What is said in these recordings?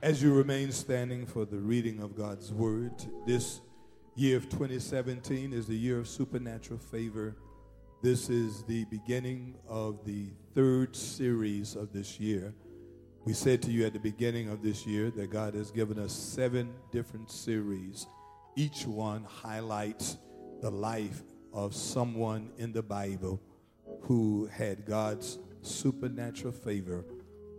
As you remain standing for the reading of God's Word, this year of 2017 is the year of supernatural favor. This is the beginning of the third series of this year. We said to you at the beginning of this year that God has given us 7 different series. Each one highlights the life of someone in the Bible who had God's supernatural favor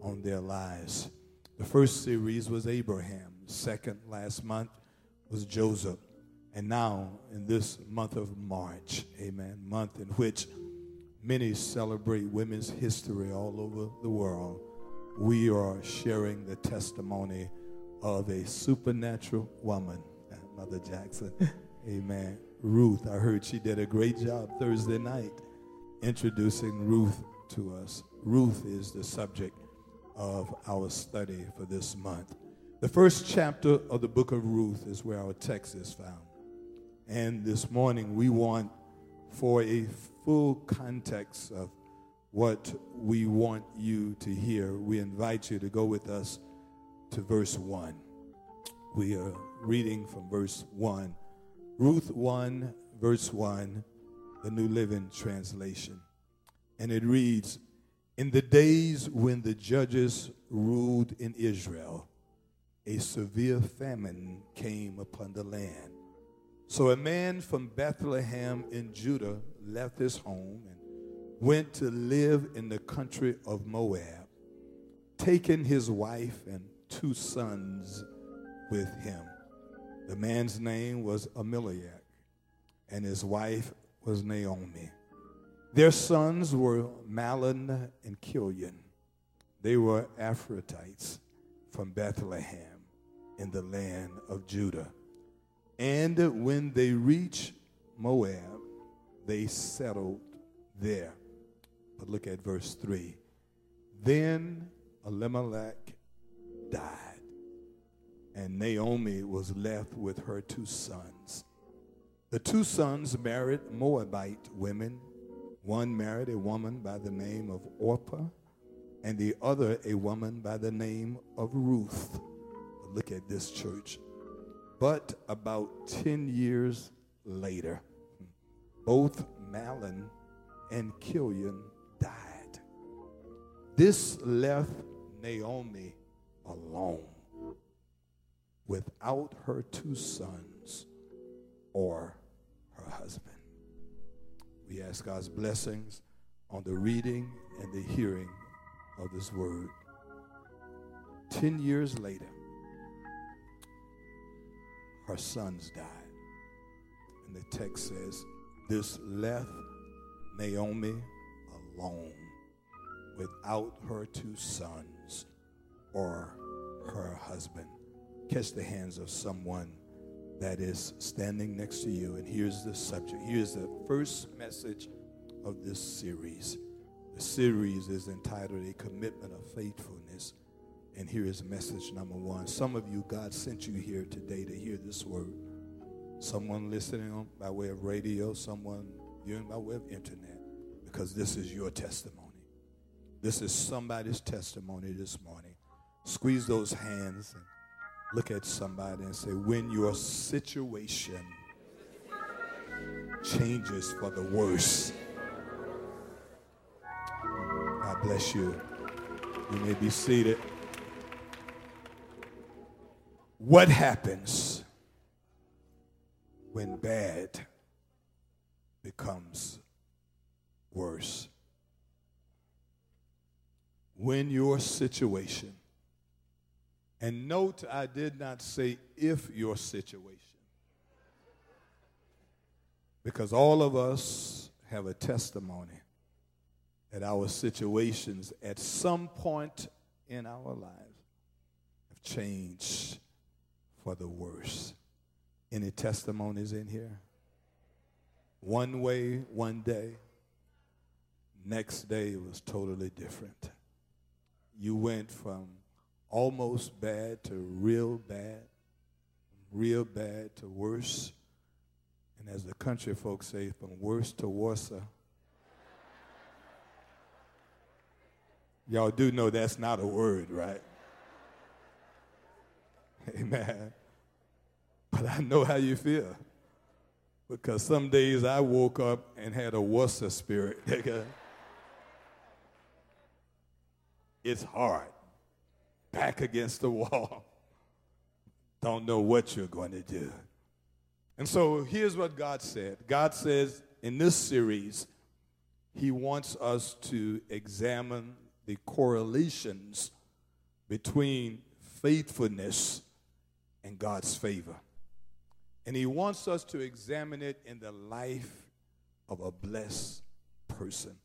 on their lives. The first series was Abraham. The second last month was Joseph. And now in this month of March, amen, month in which many celebrate women's history all over the world, we are sharing the testimony of a supernatural woman, Mother Jackson, amen. Ruth, I heard she did a great job Thursday night introducing Ruth to us. Ruth is the subject of our study for this month. The first chapter of the book of Ruth is where our text is found. And this morning we want, for a full context of what we want you to hear, we invite you to go with us to verse 1. We are reading from verse 1. Ruth 1, verse 1, the New Living Translation. And it reads, "In the days when the judges ruled in Israel, a severe famine came upon the land. So a man from Bethlehem in Judah left his home and went to live in the country of Moab, taking his wife and 2 sons with him. The man's name was Elimelech, and his wife was Naomi. Their sons were Mahlon and Chilion. They were Ephrathites from Bethlehem in the land of Judah. And when they reached Moab, they settled there." But look at verse 3. "Then Elimelech died, and Naomi was left with her 2 sons. The 2 sons married Moabite women. One married a woman by the name of Orpah, and the other a woman by the name of Ruth." Look at this, church. "But about 10 years later, both Mahlon and Chilion died. This left Naomi alone without her 2 sons or her husband." We ask God's blessings on the reading and the hearing of this word. 10 years later, her sons died. And the text says, this left Naomi alone without her 2 sons or her husband. Catch the hands of someone that is standing next to you. And here's the subject. Here's the first message of this series. The series is entitled "A Commitment of Faithfulness." And here is message number 1. Some of you, God sent you here today to hear this word. Someone listening on by way of radio, someone viewing by way of internet, because this is your testimony. This is somebody's testimony this morning. Squeeze those hands and look at somebody and say, when your situation changes for the worse, God bless you. You may be seated. What happens when bad becomes worse? When your situation — and note, I did not say if your situation, because all of us have a testimony that our situations at some point in our lives have changed for the worse. Any testimonies in here? One way, one day. Next day it was totally different. You went from almost bad to real bad to worse. And as the country folks say, from worse to worser. Y'all do know that's not a word, right? mad, but I know how you feel. Because some days I woke up and had a Worcester spirit. It's hard. Back against the wall. Don't know what you're going to do. And so here's what God said. God says in this series, he wants us to examine the correlations between faithfulness and God's favor. And he wants us to examine it in the life of a blessed person.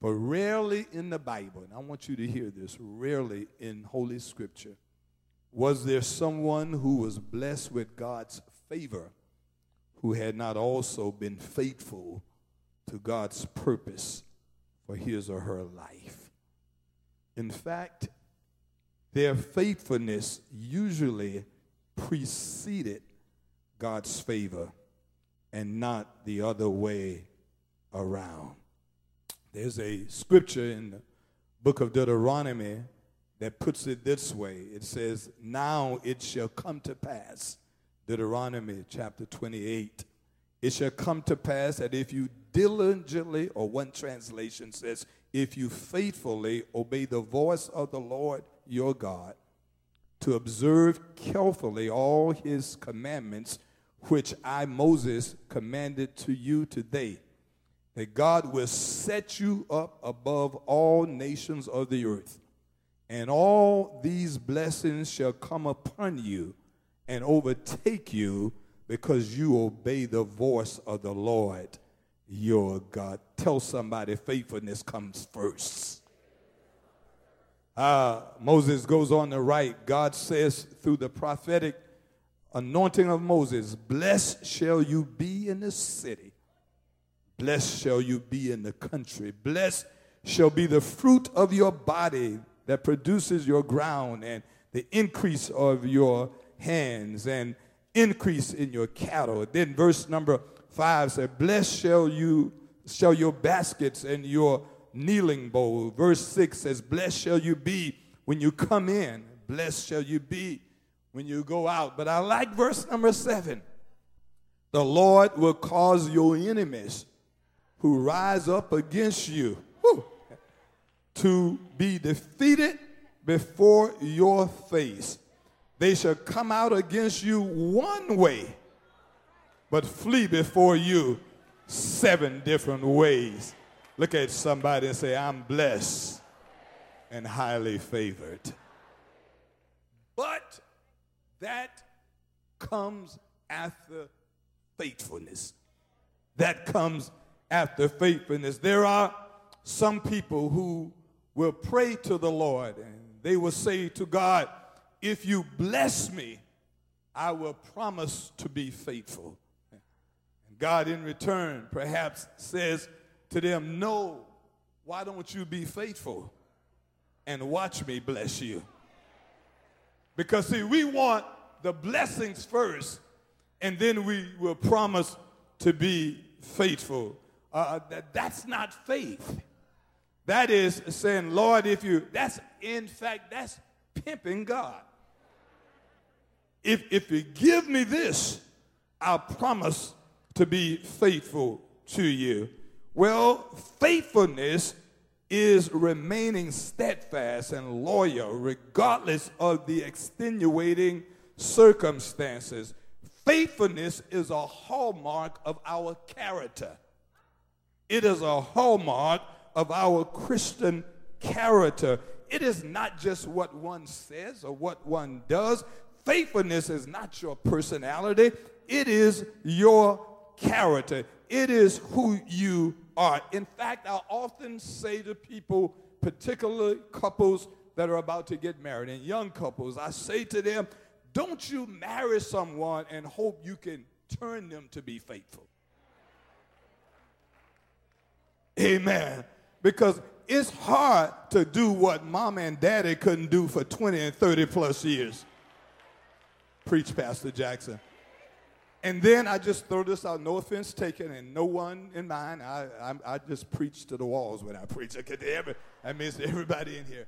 But rarely in the Bible, and I want you to hear this, rarely in Holy Scripture, was there someone who was blessed with God's favor who had not also been faithful to God's purpose for his or her life. In fact, their faithfulness usually preceded God's favor and not the other way around. There's a scripture in the book of Deuteronomy that puts it this way. It says, now it shall come to pass, Deuteronomy chapter 28, it shall come to pass that if you diligently, or one translation says, if you faithfully obey the voice of the Lord your God, to observe carefully all his commandments, which I, Moses, commanded to you today, that God will set you up above all nations of the earth. And all these blessings shall come upon you and overtake you because you obey the voice of the Lord your God. Tell somebody faithfulness comes first. Moses goes on to write, God says through the prophetic anointing of Moses, blessed shall you be in the city. Blessed shall you be in the country. Blessed shall be the fruit of your body that produces your ground and the increase of your hands and increase in your cattle. Then verse number 5 says, blessed shall your baskets and your kneeling bowl. Verse 6 says, blessed shall you be when you come in. Blessed shall you be when you go out. But I like verse number 7. The Lord will cause your enemies who rise up against you to be defeated before your face. They shall come out against you one way, but flee before you 7 different ways. Look at somebody and say, I'm blessed and highly favored. But that comes after faithfulness. That comes after faithfulness. There are some people who will pray to the Lord and they will say to God, if you bless me, I will promise to be faithful. And God in return perhaps says to them, no, why don't you be faithful and watch me bless you? Because see, we want the blessings first and then we will promise to be faithful. That's not faith. That is saying, Lord, if you, that's, in fact, that's pimping God. If you give me this, I'll promise to be faithful to you. Well, faithfulness is remaining steadfast and loyal regardless of the extenuating circumstances. Faithfulness is a hallmark of our character. It is a hallmark of our Christian character. It is not just what one says or what one does. Faithfulness is not your personality. It is your character. It is who you are. In fact, I often say to people, particularly couples that are about to get married and young couples, I say to them, don't you marry someone and hope you can turn them to be faithful. Amen. Because it's hard to do what mom and daddy couldn't do for 20 and 30 plus years. Preach, Pastor Jackson. And then I just throw this out, no offense taken and no one in mind. I just preach to the walls when I preach. I mean, it's everybody in here.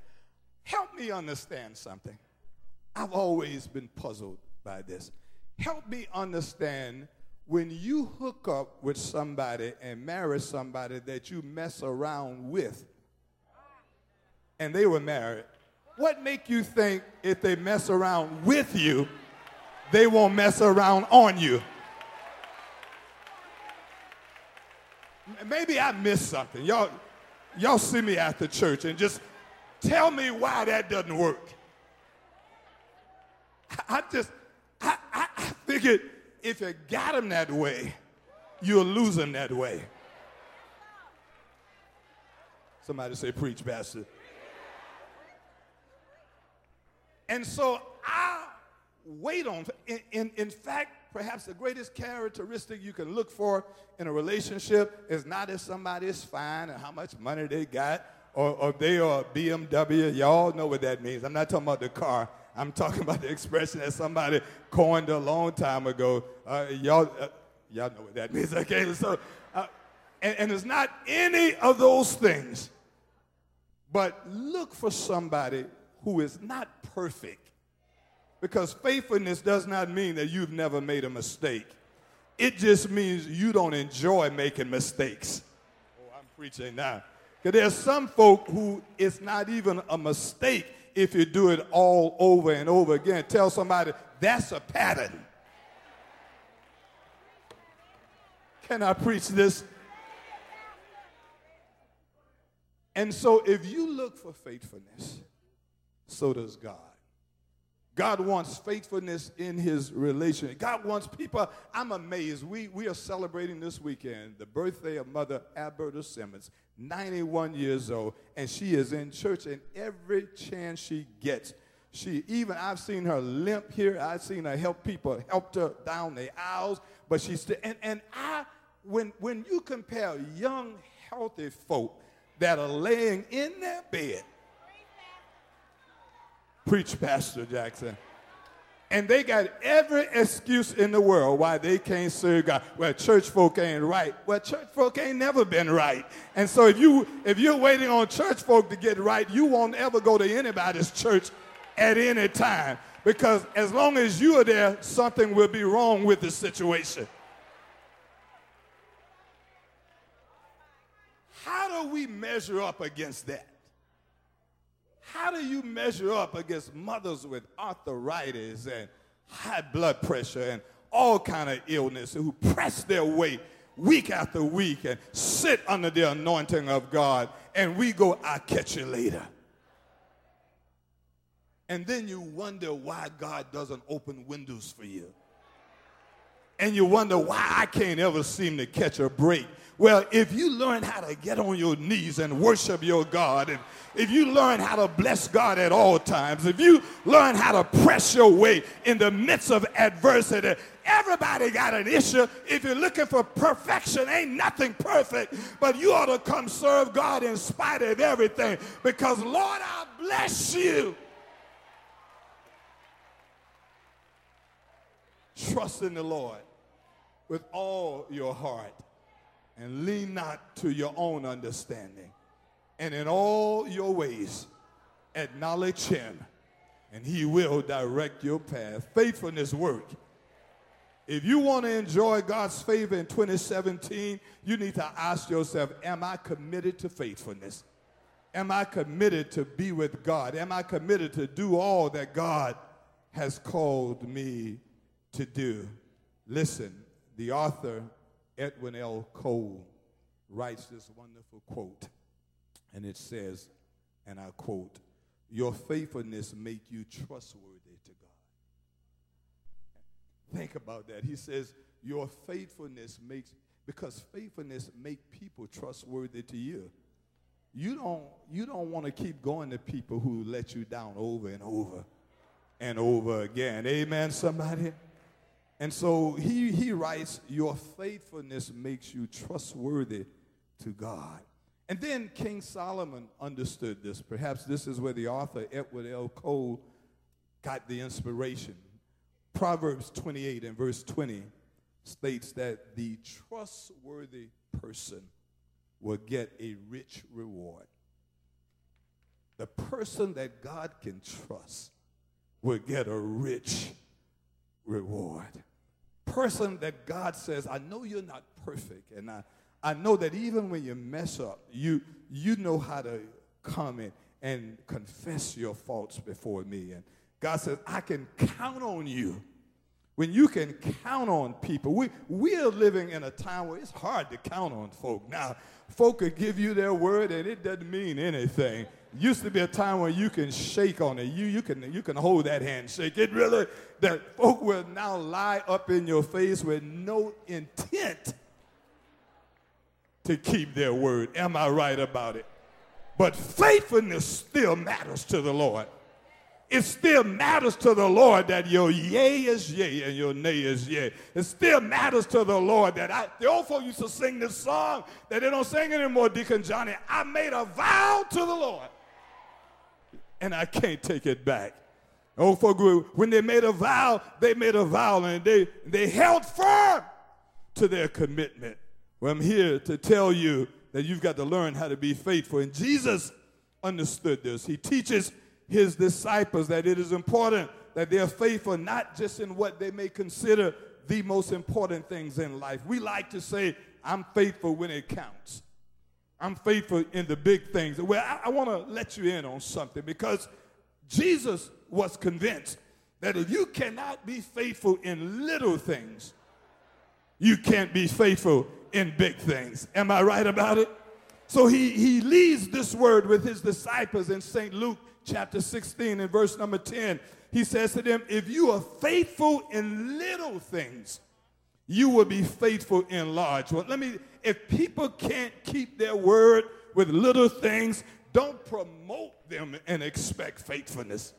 Help me understand something. I've always been puzzled by this. Help me understand, when you hook up with somebody and marry somebody that you mess around with, and they were married, what make you think if they mess around with you, they won't mess around on you? Maybe I missed something. Y'all see me after church and just tell me why that doesn't work. I figured if you got them that way, you'll lose them that way. Somebody say, preach, bastard. And so I wait on, in fact, perhaps the greatest characteristic you can look for in a relationship is not if somebody is fine and how much money they got, or they are a BMW. Y'all know what that means. I'm not talking about the car. I'm talking about the expression that somebody coined a long time ago. Y'all know what that means. Okay, so, and it's not any of those things. But look for somebody who is not perfect, because faithfulness does not mean that you've never made a mistake. It just means you don't enjoy making mistakes. Oh, I'm preaching now. Because there's some folk who it's not even a mistake if you do it all over and over again. Tell somebody, that's a pattern. Can I preach this? And so if you look for faithfulness, so does God. God wants faithfulness in his relationship. God wants people. I'm amazed. We are celebrating this weekend the birthday of Mother Alberta Simmons. 91 years old, and she is in church, and every chance she gets, I've seen her limp here. I've seen her help people, helped her down the aisles, but she's still, when you compare young, healthy folk that are laying in their bed, preach, Pastor Jackson, and they got every excuse in the world why they can't serve God. Well, church folk ain't right. Well, church folk ain't never been right. And so if you're waiting on church folk to get right, you won't ever go to anybody's church at any time. Because as long as you are there, something will be wrong with the situation. How do we measure up against that? How do you measure up against mothers with arthritis and high blood pressure and all kind of illness who press their way week after week and sit under the anointing of God, and we go, I'll catch you later. And then you wonder why God doesn't open windows for you. And you wonder why I can't ever seem to catch a break. Well, if you learn how to get on your knees and worship your God, and if you learn how to bless God at all times, if you learn how to press your way in the midst of adversity, everybody got an issue. If you're looking for perfection, ain't nothing perfect, but you ought to come serve God in spite of everything, because, Lord, I bless you. Trust in the Lord with all your heart, and lean not to your own understanding. And in all your ways, acknowledge him, and he will direct your path. Faithfulness work. If you want to enjoy God's favor in 2017, you need to ask yourself, am I committed to faithfulness? Am I committed to be with God? Am I committed to do all that God has called me to do? Listen, the author Edwin L. Cole writes this wonderful quote, and it says, and I quote, "Your faithfulness make you trustworthy to God." Think about that. He says, your faithfulness makes, because faithfulness make people trustworthy to you. You don't want to keep going to people who let you down over and over and over again. Amen, somebody? And so he writes, your faithfulness makes you trustworthy to God. And then King Solomon understood this. Perhaps this is where the author, Edwin L. Cole, got the inspiration. Proverbs 28 and verse 20 states that the trustworthy person will get a rich reward. The person that God can trust will get a rich reward. Person that God says, I know you're not perfect, and I know that even when you mess up, you know how to come in and confess your faults before me. And God says, I can count on you. When you can count on people, we are living in a time where it's hard to count on folk. Now, folk could give you their word and it doesn't mean anything. Used to be a time where you can shake on it. You can hold that handshake. It really, that folk will now lie up in your face with no intent to keep their word. Am I right about it? But faithfulness still matters to the Lord. It still matters to the Lord that your yea is yea and your nay is yea. It still matters to the Lord that the old folk used to sing this song that they don't sing anymore, Deacon Johnny. I made a vow to the Lord, and I can't take it back. The old folk, when they made a vow, and they held firm to their commitment. Well, I'm here to tell you that you've got to learn how to be faithful. And Jesus understood this. He teaches his disciples that it is important that they are faithful not just in what they may consider the most important things in life. We like to say, I'm faithful when it counts. I'm faithful in the big things. Well, I want to let you in on something, because Jesus was convinced that if you cannot be faithful in little things, you can't be faithful in big things. Am I right about it? So he leaves this word with his disciples in St. Luke chapter 16 and verse number 10. He says to them, if you are faithful in little things, you will be faithful in large. Well, if people can't keep their word with little things, don't promote them and expect faithfulness.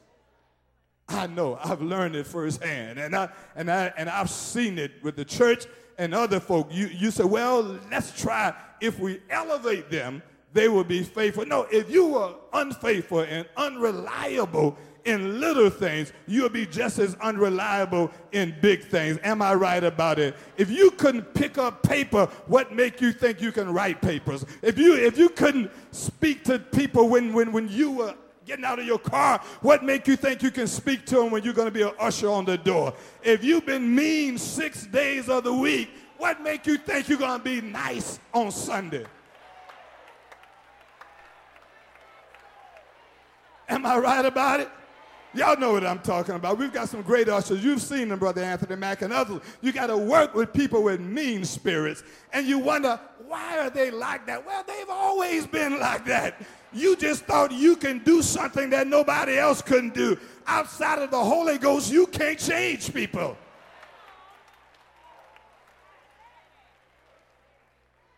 I know, I've learned it firsthand, and I've seen it with the church and other folk. You say, well, let's try. If we elevate them, they will be faithful. No, if you are unfaithful and unreliable in little things, you'll be just as unreliable in big things. Am I right about it? If you couldn't pick up paper, what make you think you can write papers? If you couldn't speak to people when you were getting out of your car, what make you think you can speak to them when you're going to be an usher on the door? If you've been mean 6 days of the week, what make you think you're going to be nice on Sunday? Am I right about it? Y'all know what I'm talking about. We've got some great ushers. You've seen them, Brother Anthony Mack and others. You got to work with people with mean spirits. And you wonder, why are they like that? Well, they've always been like that. You just thought you can do something that nobody else couldn't do. Outside of the Holy Ghost, you can't change people.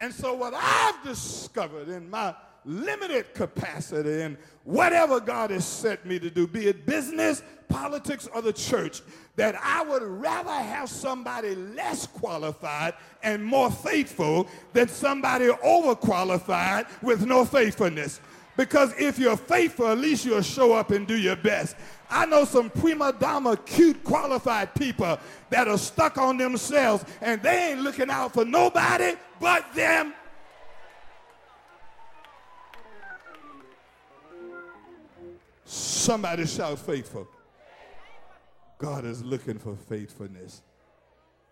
And so what I've discovered in my limited capacity and whatever God has set me to do, be it business, politics, or the church, that I would rather have somebody less qualified and more faithful than somebody overqualified with no faithfulness. Because if you're faithful, at least you'll show up and do your best. I know some prima donna, cute, qualified people that are stuck on themselves, and they ain't looking out for nobody but them. Somebody shout faithful. God is looking for faithfulness.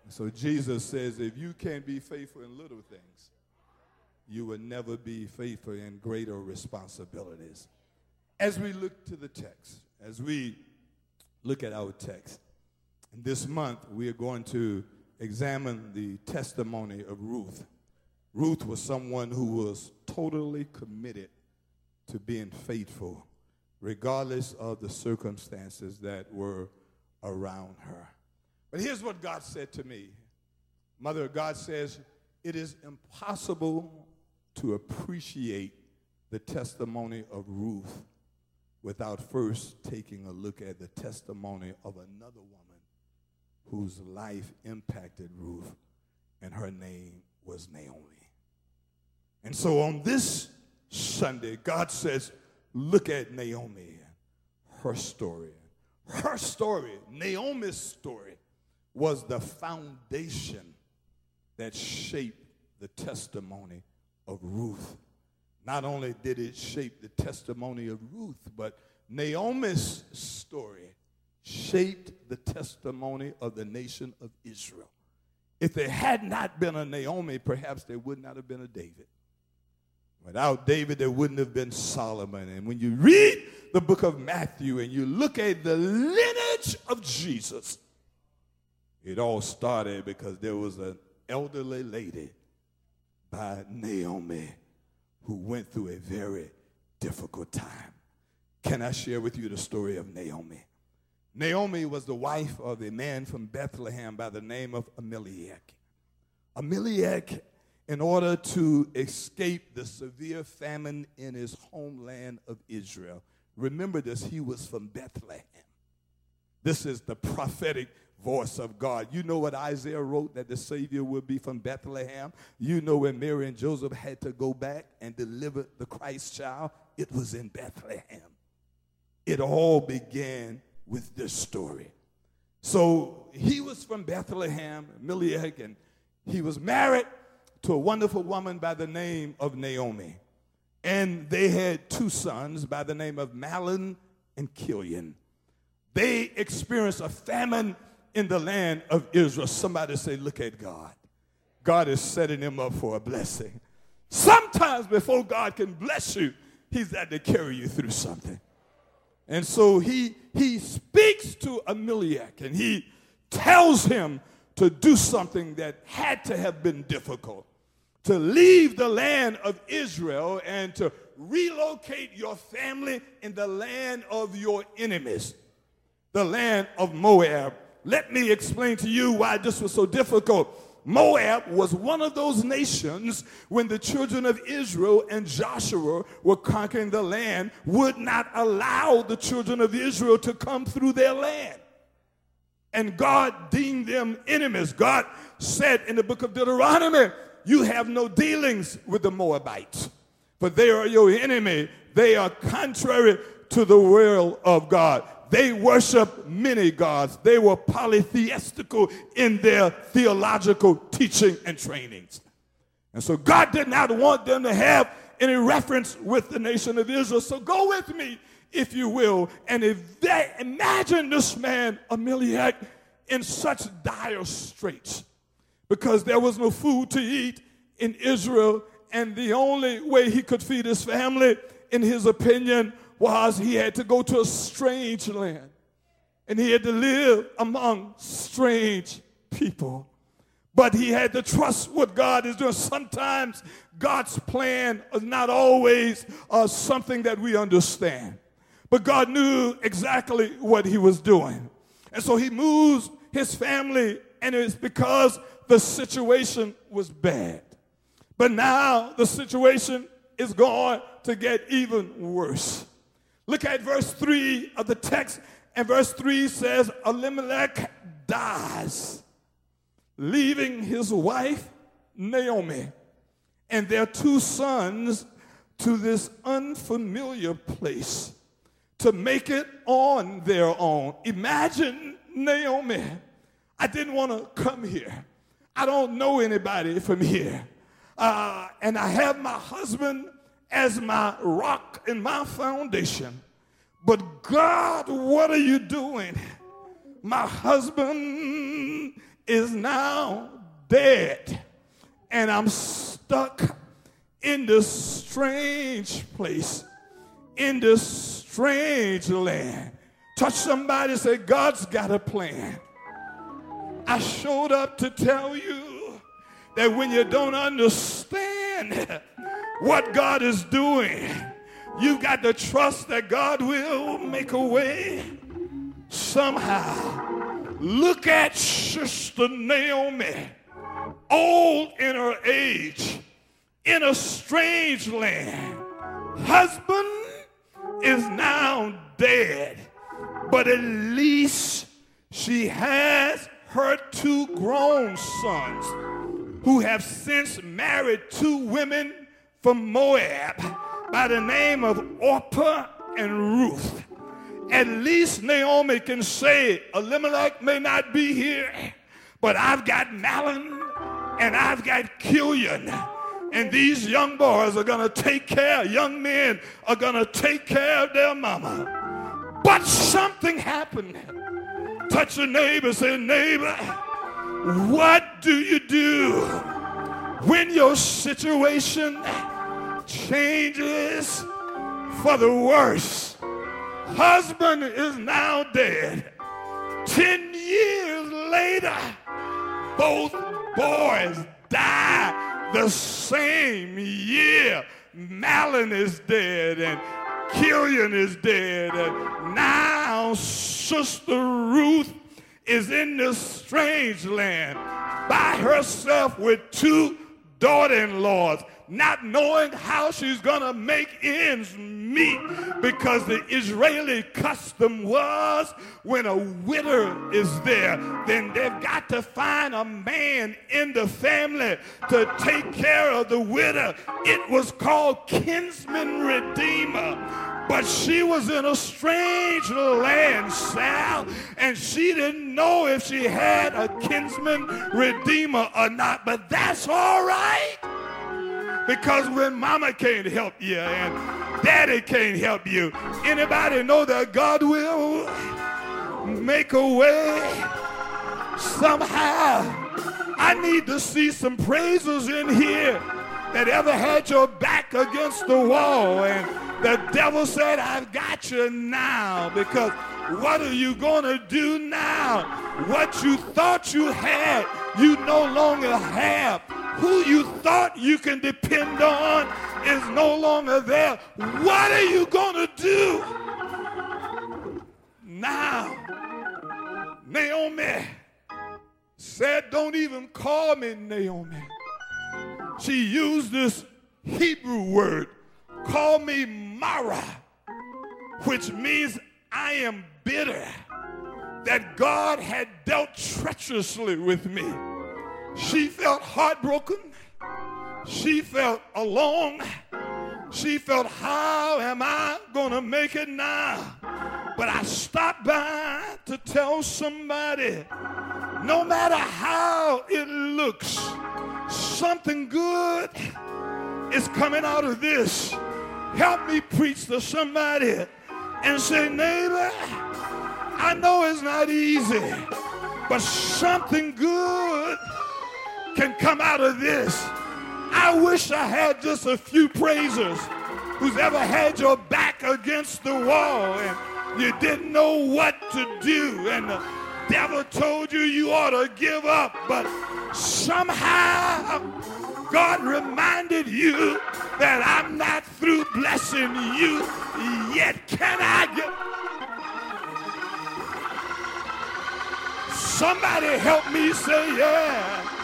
So Jesus says, if you can't be faithful in little things, you will never be faithful in greater responsibilities. As we look to the text, as we look at our text, this month we are going to examine the testimony of Ruth. Ruth was someone who was totally committed to being faithful, regardless of the circumstances that were around her. But here's what God said to me. Mother of God says, it is impossible to appreciate the testimony of Ruth without first taking a look at the testimony of another woman whose life impacted Ruth, and her name was Naomi. And so on this Sunday, God says, look at Naomi, her story. Her story, Naomi's story, was the foundation that shaped the testimony of Ruth. Not only did it shape the testimony of Ruth, but Naomi's story shaped the testimony of the nation of Israel. If there had not been a Naomi, perhaps there would not have been a David. Without David, there wouldn't have been Solomon. And when you read the book of Matthew and you look at the lineage of Jesus, it all started because there was an elderly lady by Naomi who went through a very difficult time. Can I share with you the story of Naomi? Naomi was the wife of a man from Bethlehem by the name of Elimelech. Elimelech, in order to escape the severe famine in his homeland of Israel, remember this, he was from Bethlehem. This is the prophetic voice of God. You know what Isaiah wrote, that the Savior would be from Bethlehem. You know when Mary and Joseph had to go back and deliver the Christ child, it was in Bethlehem. It all began with this story. So he was from Bethlehem, Elimelech, and he was married to a wonderful woman by the name of Naomi. And they had two sons by the name of Mahlon and Chilion. They experienced a famine in the land of Israel. Somebody say, look at God. God is setting him up for a blessing. Sometimes before God can bless you, he's had to carry you through something. And so he speaks to Elimelech, and he tells him to do something that had to have been difficult, to leave the land of Israel and to relocate your family in the land of your enemies, the land of Moab. Let me explain to you why this was so difficult. Moab was one of those nations when the children of Israel and Joshua were conquering the land, would not allow the children of Israel to come through their land. And God deemed them enemies. God said in the book of Deuteronomy, you have no dealings with the Moabites, for they are your enemy. They are contrary to the will of God. They worship many gods. They were polytheistical in their theological teaching and trainings. And so God did not want them to have any reference with the nation of Israel. So go with me, if you will, and imagine this man, Elimelech, in such dire straits because there was no food to eat in Israel, and the only way he could feed his family, in his opinion, was he had to go to a strange land, and he had to live among strange people. But he had to trust what God is doing. Sometimes God's plan is not always something that we understand. But God knew exactly what he was doing. And so he moves his family, and it's because the situation was bad. But now the situation is going to get even worse. Look at verse 3 of the text, and verse 3 says, Elimelech dies, leaving his wife, Naomi, and their two sons to this unfamiliar place to make it on their own. Imagine Naomi. I didn't want to come here. I don't know anybody from here. And I have my husband as my rock and my foundation. But God, what are you doing? My husband is now dead, and I'm stuck in this strange place, in this strange land. Touch somebody, say, God's got a plan. I showed up to tell you that when you don't understand what God is doing, you've got to trust that God will make a way somehow. Look at Sister Naomi, old in her age, in a strange land. Husband is now dead, but at least she has her two grown sons who have since married two women from Moab by the name of Orpah and Ruth. At least Naomi can say, Elimelech may not be here, but I've got Mahlon and I've got Chilion. And these young boys are going to take care, young men are going to take care of their mama. But something happened Touch your neighbor, say, neighbor, what do you do when your situation changes for the worse? Husband is now dead. 10 years later, both boys died the same year. Mahlon is dead and Chilion is dead, and now Sister Ruth is in this strange land by herself with two daughter-in-laws, not knowing how she's going to make ends meet, because the Israeli custom was when a widow is there, then they've got to find a man in the family to take care of the widow. It was called Kinsman Redeemer. But she was in a strange land, Sal, and she didn't know if she had a Kinsman Redeemer or not. But that's all right. Because when mama can't help you and daddy can't help you, anybody know that God will make a way somehow? I need to see some praisers in here that ever had your back against the wall and the devil said, I've got you now, because what are you going to do now? What you thought you had, you no longer have. Who you thought you can depend on is no longer there. What are you going to do now? Naomi said, don't even call me Naomi. She used this Hebrew word, call me Mara, which means I am bitter that God had dealt treacherously with me. She felt heartbroken. She felt alone. She felt, how am I going to make it now? But I stopped by to tell somebody, no matter how it looks, something good is coming out of this. Help me preach to somebody and say, neighbor, I know it's not easy, but something good can come out of this. I wish I had just a few praisers who's ever had your back against the wall and you didn't know what to do and the devil told you you ought to give up, but somehow God reminded you that I'm not through blessing you yet. Can I get somebody help me say yeah?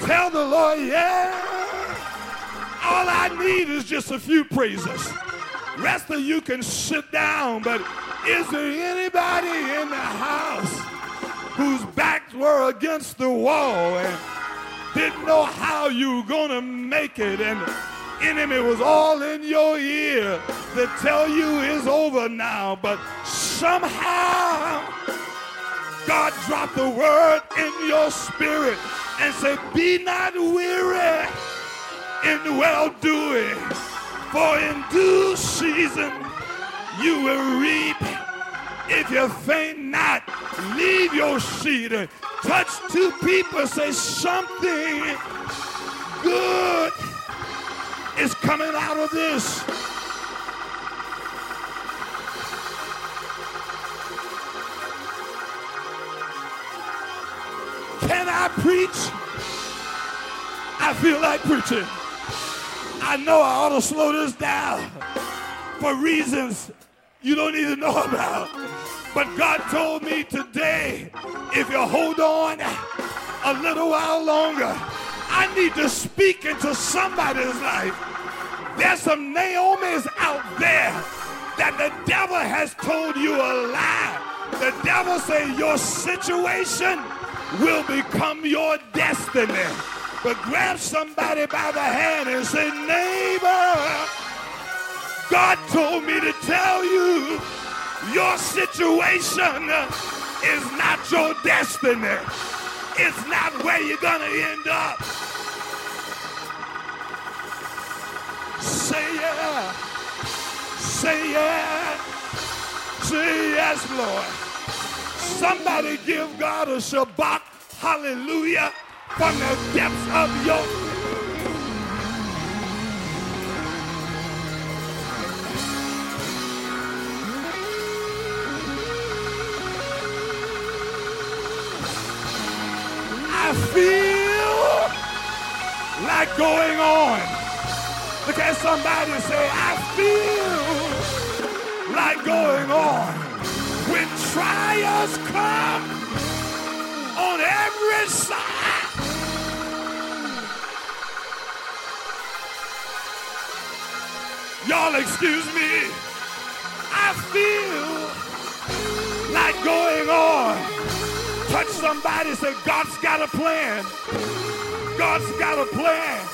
Tell the Lord, yeah, all I need is just a few praises. Rest of you can sit down, but is there anybody in the house whose backs were against the wall and didn't know how you were going to make it, and the enemy was all in your ear to tell you it's over now, but somehow God dropped the word in your spirit and said, be not weary in well-doing, for in due season you will reap. If you faint not, leave your seed and touch two people. Say, something good is coming out of this. Can I preach? I feel like preaching. I know I ought to slow this down for reasons you don't even know about. But God told me today, if you hold on a little while longer, I need to speak into somebody's life. There's some Naomis out there that the devil has told you a lie. The devil say your situation will become your destiny. But grab somebody by the hand and say, neighbor, God told me to tell you your situation is not your destiny. It's not where you're going to end up. Say yeah. Say yeah. Say yes, Lord. Somebody give God a Shabbat, hallelujah, from the depths of your... I feel like going on. Look at somebody and say, I feel like going on. When trials come on every side, y'all excuse me, I feel like going on. Touch somebody, say, God's got a plan. God's got a plan.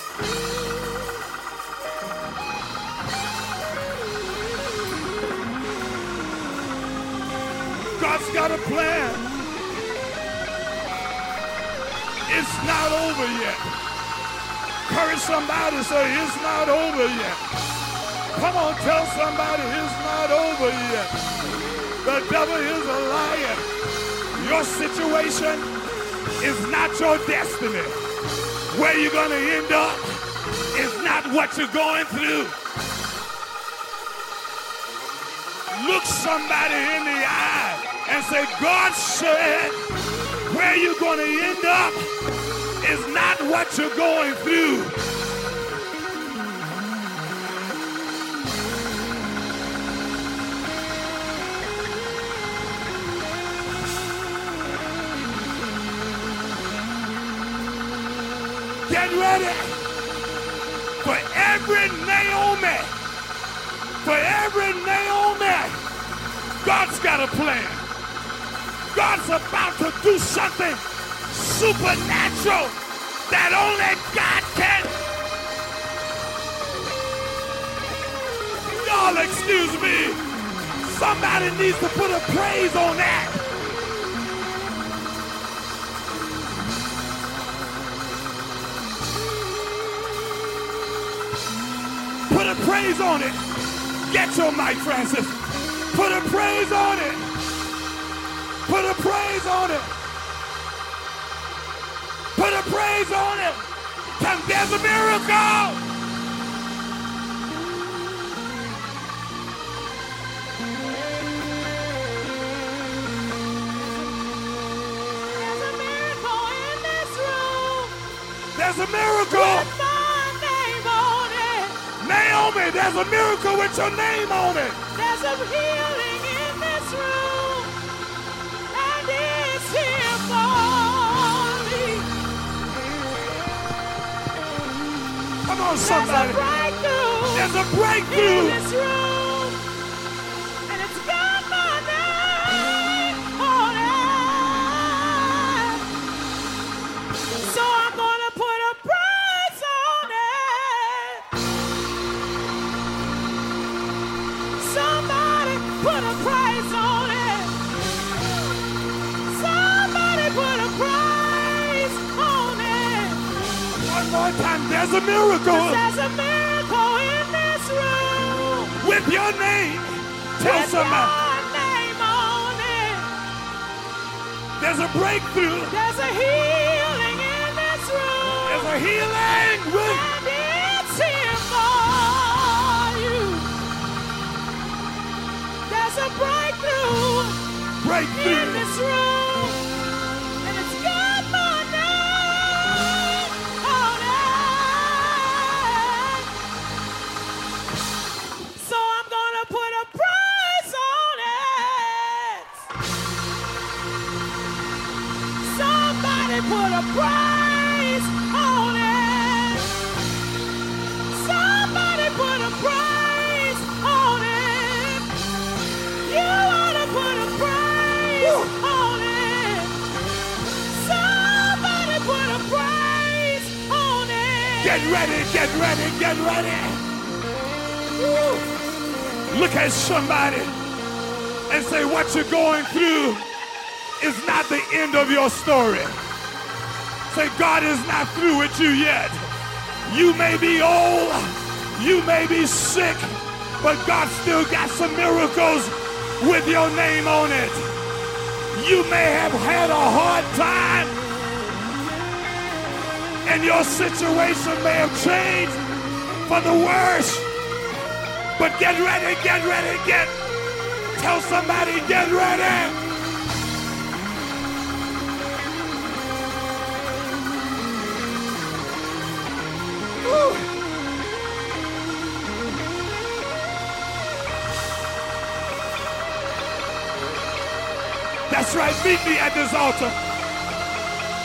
God's got a plan. It's not over yet. Encourage somebody, say, it's not over yet. Come on, tell somebody, it's not over yet. The devil is a liar. Your situation is not your destiny. Where you're going to end up is not what you're going through. Look somebody in the eye and say, God said, where you're going to end up is not what you're going through. Get ready for every Naomi. For every Naomi, God's got a plan. God's about to do something supernatural that only God can. Y'all excuse me. Somebody needs to put a praise on that. Put a praise on it. Get your mic, Francis. Put a praise on it. Put a praise on it. Put a praise on it. Because there's a miracle. There's a miracle in this room. There's a miracle. Naomi, there's a miracle with your name on it. There's a healing in this room, and it's here for me. Come on, somebody. There's a breakthrough in this room, and it's got my name on it. So I'm gonna put a price on it. Put a price on it. Somebody put a price on it. One more time, there's a miracle. There's a miracle in this room. With your name. Tell somebody. With your name on it. There's a breakthrough. There's a healing in this room. There's a healing with... There's a breakthrough in this room, and it's got my name on it. So I'm gonna put a price on it. Somebody put a price on it. Somebody put a price on it. You ought to put a praise on it. Somebody put a praise on it. Get ready, get ready, get ready. Woo. Look at somebody and say, what you're going through is not the end of your story. Say, God is not through with you yet. You may be old, you may be sick, but God still got some miracles with your name on it. You may have had a hard time, and your situation may have changed for the worse. But get ready. Tell somebody, get ready. Woo. That's right, meet me at this altar.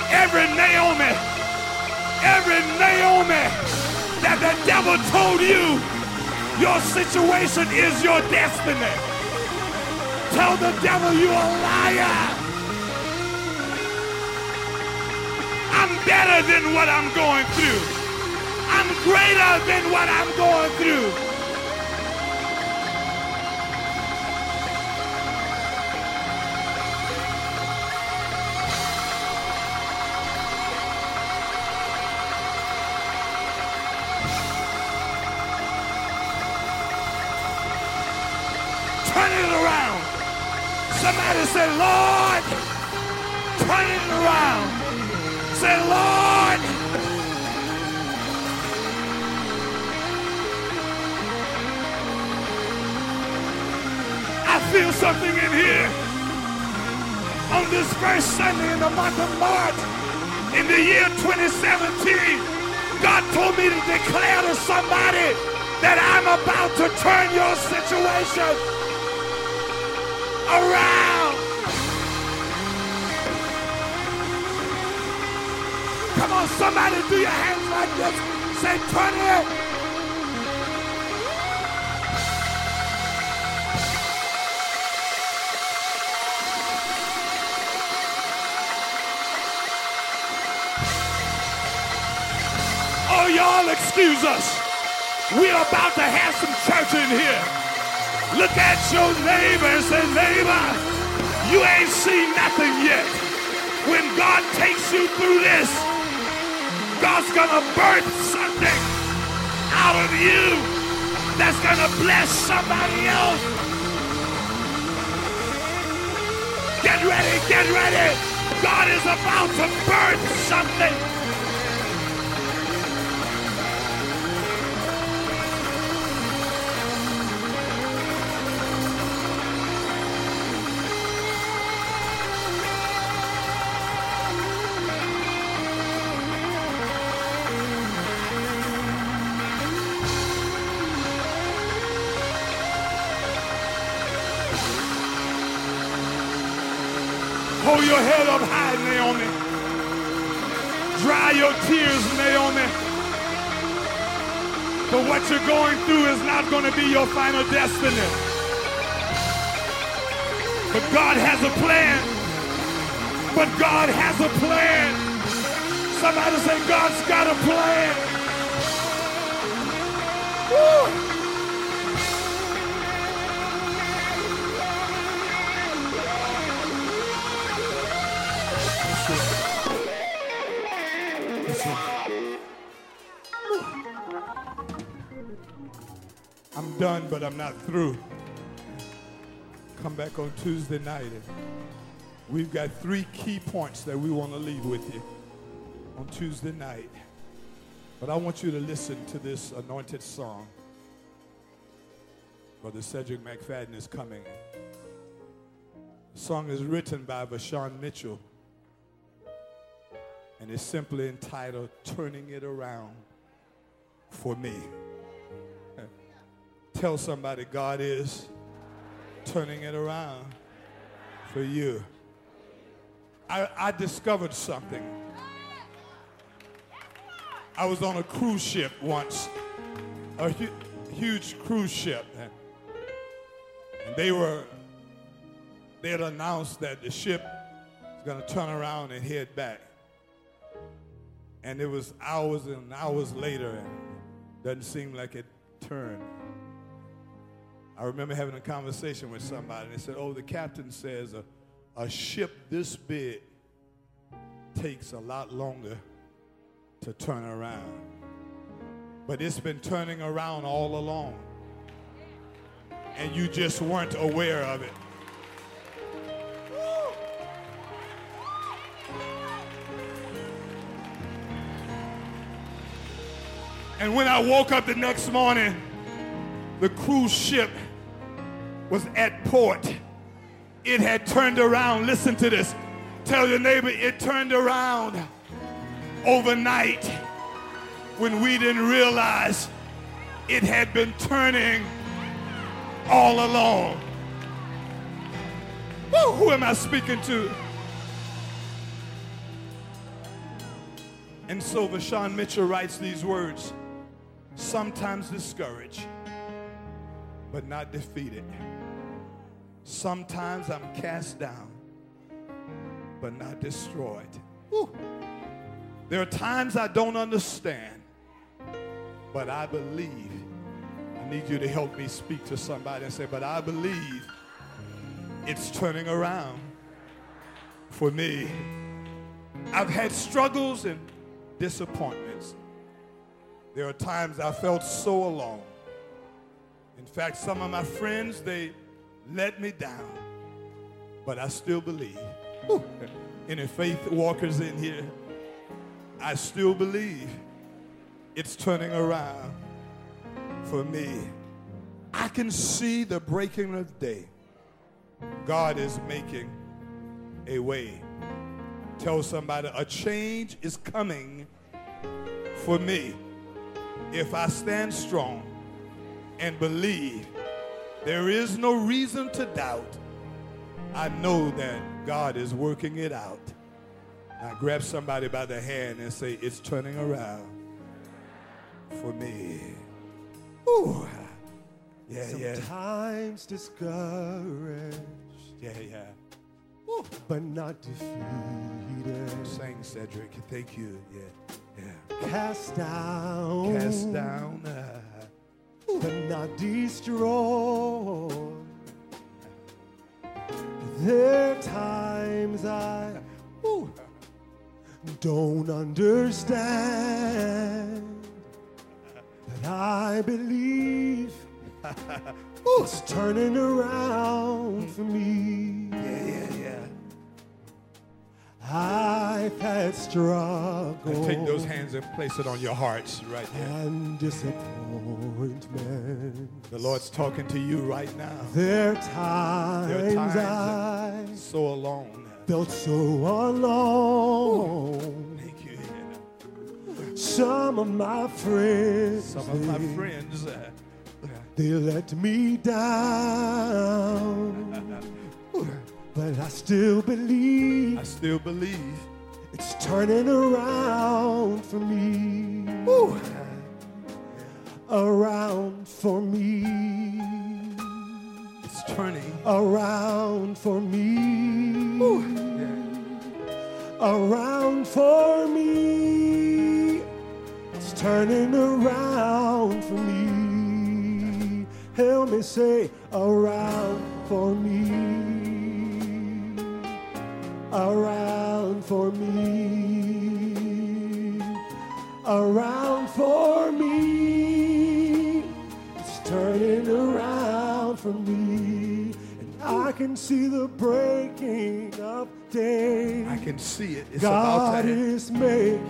Every Naomi that the devil told you, your situation is your destiny. Tell the devil you're a liar. I'm better than what I'm going through. I'm greater than what I'm going through. Say, Lord, turn it around. Say, Lord. I feel something in here. On this first Sunday in the month of March, in the year 2017, God told me to declare to somebody that I'm about to turn your situation around. Come on, somebody, do your hands like this. Say, turn it. Oh, y'all excuse us. We're about to have some church in here. Look at your neighbor and say, neighbor, you ain't seen nothing yet. When God takes you through this, God's gonna birth something out of you that's gonna bless somebody else. Get ready. God is about to birth something. Hold your head up high, Naomi. Dry your tears, Naomi. But what you're going through is not going to be your final destiny. But God has a plan. Somebody say, God's got a plan. Woo! I'm done, but I'm not through. Come back on Tuesday night. We've got 3 key points that we want to leave with you on Tuesday night. But I want you to listen to this anointed song. Brother Cedric McFadden is coming. The song is written by Vashawn Mitchell, and it's simply entitled, Turning It Around for Me. Tell somebody, God is turning it around for you. I discovered something. I was on a cruise ship once, a huge cruise ship. And they had announced that the ship was going to turn around and head back. And it was hours and hours later, and it doesn't seem like it turned. I remember having a conversation with somebody, and they said, oh, the captain says a ship this big takes a lot longer to turn around. But it's been turning around all along, and you just weren't aware of it. And when I woke up the next morning, the cruise ship was at port. It had turned around. Listen to this. Tell your neighbor it turned around overnight when we didn't realize it had been turning all along. Woo, who am I speaking to? And so Vashawn Mitchell writes these words, sometimes discouraged, but not defeated. Sometimes I'm cast down, but not destroyed. Woo. There are times I don't understand, but I believe. I need you to help me speak to somebody and say, but I believe it's turning around for me. I've had struggles and disappointments. There are times I felt so alone. In fact, some of my friends, they let me down, but I still believe. Woo. Any faith walkers in here? I still believe it's turning around for me. I can see the breaking of day. God is making a way. Tell somebody, a change is coming for me. If I stand strong and believe, there is no reason to doubt. I know that God is working it out. Now grab somebody by the hand and say, it's turning around for me. Ooh. Yeah, sometimes discouraged. Yeah, yeah. Woo. But not defeated. Sing, Cedric. Thank you. Yeah, yeah. Cast down. Cast down. But not destroyed. There are times I don't understand, but I believe it's turning around for me. Yeah, yeah, yeah. I've had struggles. Now take those hands and place it on your hearts right there. And disappointments. The Lord's talking to you right now. There are times I so alone. Felt so alone. Ooh. Thank you. Yeah. Some of my friends. They let me down, but I still believe. I still believe it's turning around for me. Ooh. Around for me. It's turning around for me. Ooh. Yeah. Around for me. It's turning around for me. Help me say, around for me, around for me, around for me. It's turning around for me, and I can see the breaking of day. I can see it. It's God about to end.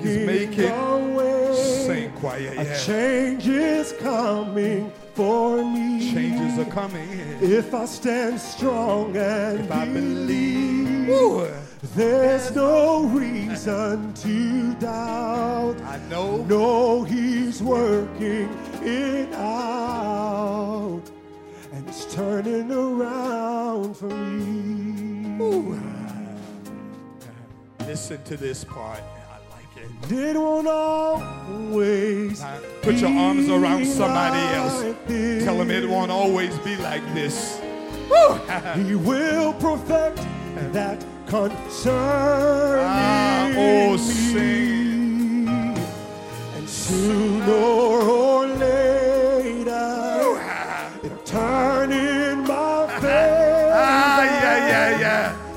He's making a way. Sing quiet. Yeah. A change is coming. For me, changes are coming. If I stand strong and if I believe, woo, there's no reason to doubt. I know He's working it out, and it's turning around for me. Woo. Listen to this part. It won't always put your arms around somebody else. Tell them it won't always be like this. He will perfect that concerning me. And sooner or later, it'll turn in my favor.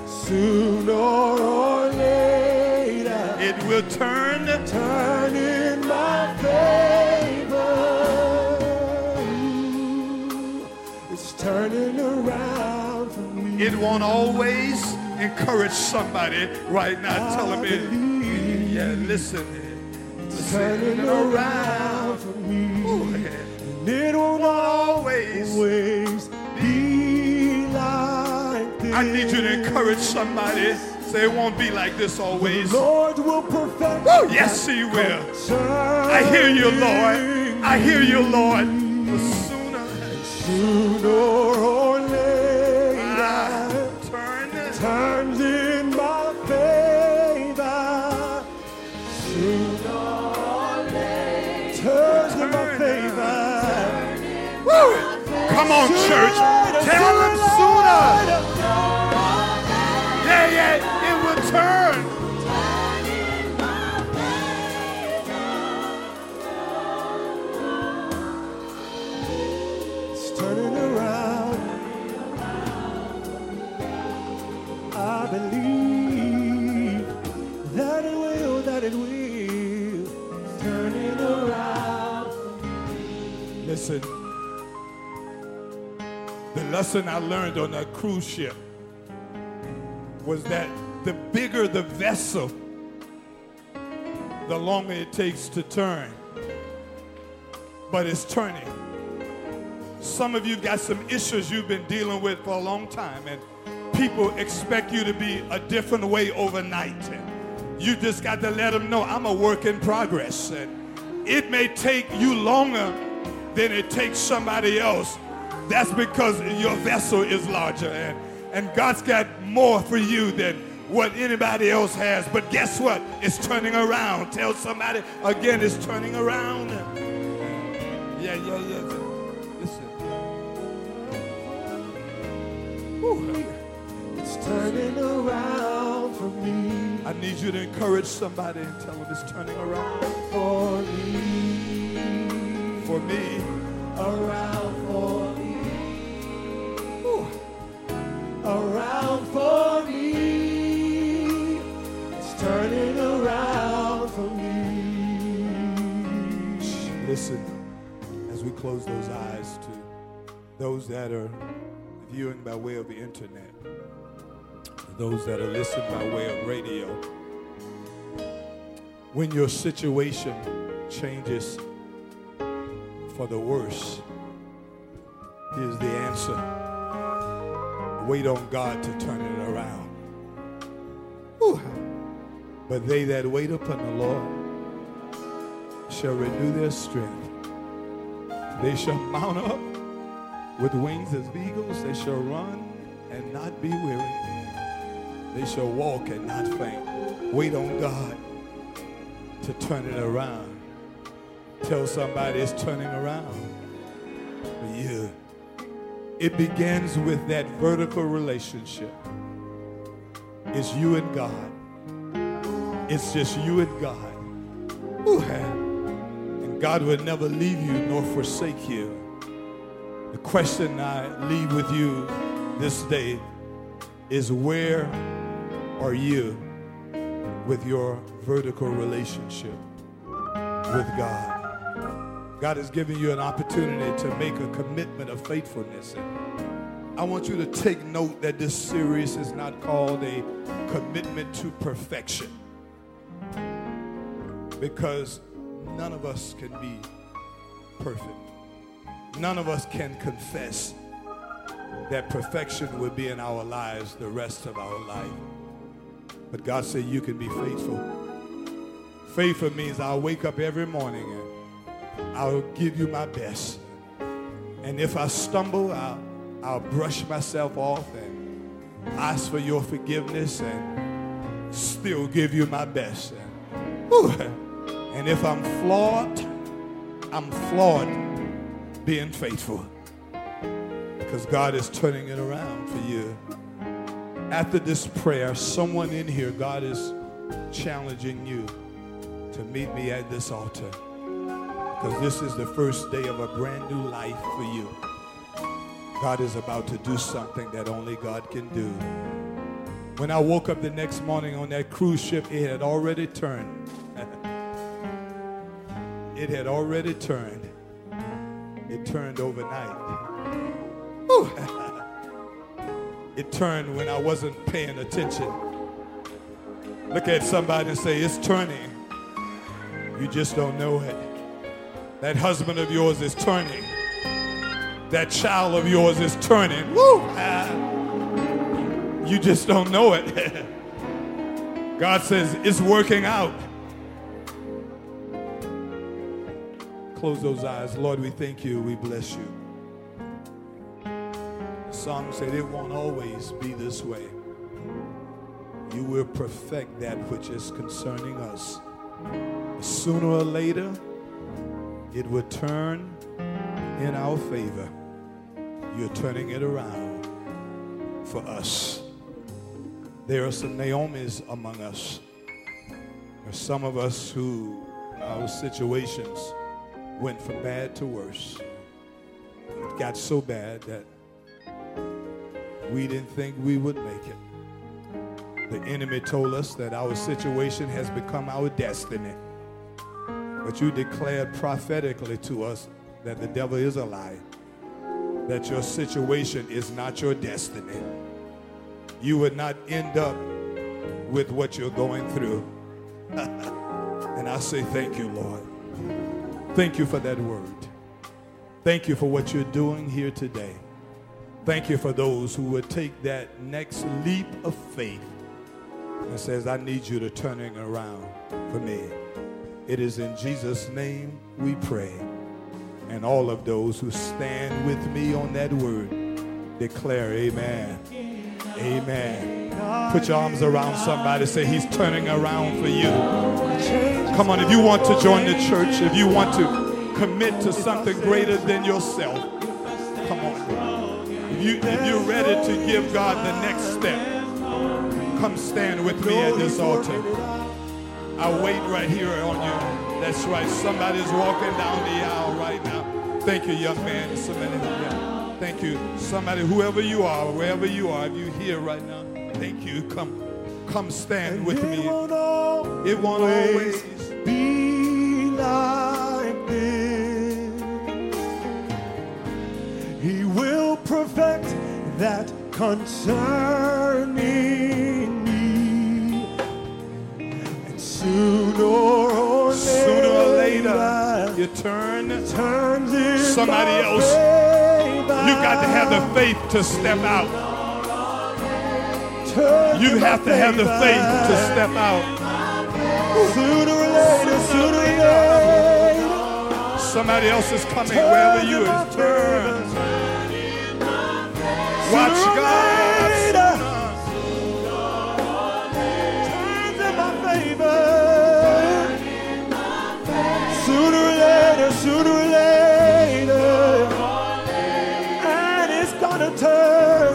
Sooner or later, it will turn in my favor. It's turning around for me. It won't always. Encourage somebody right now. Tell them it. Yeah, listen. was turning around for me. Ooh, yeah. And it won't always be like this. I need you to encourage somebody. Say it won't be like this always. The Lord will perfect. Oh, yes, He will. I hear you, Lord. I hear you, Lord. But sooner or later, turns in my favor. Sooner or later, turns in my favor. Woo! Come on, church. Tell them sooner. Yeah, yeah. Turn in my favor. It's turning around. I believe that it will, It's turning around for me. Listen, the lesson I learned on that cruise ship was that the bigger the vessel, the longer it takes to turn. But it's turning. Some of you got some issues you've been dealing with for a long time, and people expect you to be a different way overnight. And you just got to let them know, I'm a work in progress. And it may take you longer than it takes somebody else. That's because your vessel is larger. And God's got more for you than what anybody else has. But guess what? It's turning around. Tell somebody again, it's turning around. Yeah. Listen. Woo. It's turning around for me. I need you to encourage somebody and tell them it's turning around for me. For me. Around for me. Woo. Around for me, it's turning around for me. Listen, as we close those eyes to those that are viewing by way of the internet, those that are listening by way of radio, when your situation changes for the worse, here's the answer. Wait on God to turn it around. Ooh. But they that wait upon the Lord shall renew their strength. They shall mount up with wings as eagles. They shall run and not be weary. They shall walk and not faint. Wait on God to turn it around. Tell somebody it's turning around for you. It begins with that vertical relationship. It's you and God. It's just you and God. Ooh. And God will never leave you nor forsake you. The question I leave with you this day is, where are you with your vertical relationship with God? God has given you an opportunity to make a commitment of faithfulness. And I want you to take note that this series is not called a commitment to perfection, because none of us can be perfect. None of us can confess that perfection will be in our lives the rest of our life. But God said you can be faithful. Faithful means I'll wake up every morning and I'll give you my best. And if I stumble, I'll brush myself off and ask for your forgiveness and still give you my best. And if I'm flawed being faithful, because God is turning it around for you. After this prayer, someone in here, God is challenging you to meet me at this altar, because this is the first day of a brand new life for you. God is about to do something that only God can do. When I woke up the next morning on that cruise ship, it had already turned. It had already turned. It turned overnight. It turned when I wasn't paying attention. Look at somebody and say, it's turning. You just don't know it. That husband of yours is turning. That child of yours is turning. Woo! You just don't know it. God says, it's working out. Close those eyes. Lord, we thank you. We bless you. The song said, it won't always be this way. You will perfect that which is concerning us. Sooner or later, it will turn in our favor. You're turning it around for us. There are some Naomis among us. There are some of us who our situations went from bad to worse. It got so bad that we didn't think we would make it. The enemy told us that our situation has become our destiny. But you declared prophetically to us that the devil is a lie, that your situation is not your destiny. You would not end up with what you're going through. And I say thank you, Lord. Thank you for that word. Thank you for what you're doing here today. Thank you for those who would take that next leap of faith. And says, I need you to turn it around for me. It is in Jesus' name we pray. And all of those who stand with me on that word, declare amen. Amen. Put your arms around somebody. Say, he's turning around for you. Come on, if you want to join the church, if you want to commit to something greater than yourself, come on. If you're ready to give God the next step, come stand with me at this altar. I wait right here on you. That's right. Somebody's walking down the aisle right now. Thank you, young man. Thank you. Somebody, whoever you are, wherever you are, if you're here right now, thank you. Come stand with me. It won't always be like this. He will perfect that concerning. Sooner or later, you turns in somebody else. You've got to have the faith to step out. You have to have the faith to step out. Sooner or later, somebody else is coming wherever you is. Turn. Watch God. Sooner or later, and it's gonna turn.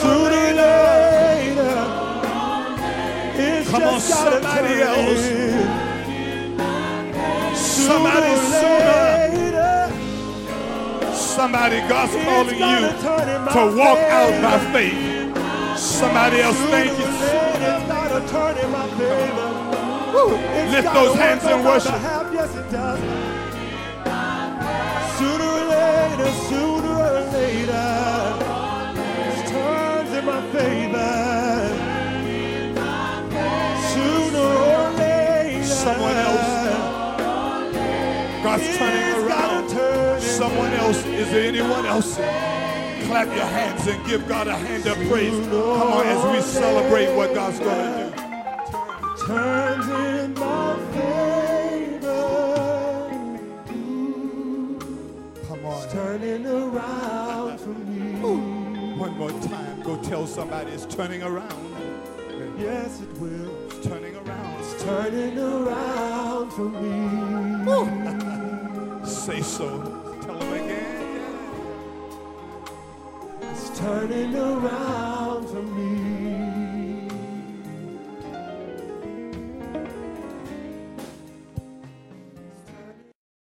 Sooner or later, it's come just on, gotta somebody turn else. In. Somebody, God's calling you to walk out by faith. Somebody else, thank you. It's gotta turn in my favor. Lift those hands and worship. Yes, it does. Sooner or later, it turns in my favor. Sooner or later, someone else. God's turning around. Someone else. Is there anyone else? Clap your hands and give God a hand of praise. Come on, as we celebrate what God's going to do. Turns in my favor. Come on. It's turning around for me. Ooh. One more time. Go tell somebody it's turning around. Okay. Yes, it will. It's turning around. It's turning around for me. Say so. Tell them again. It's turning around.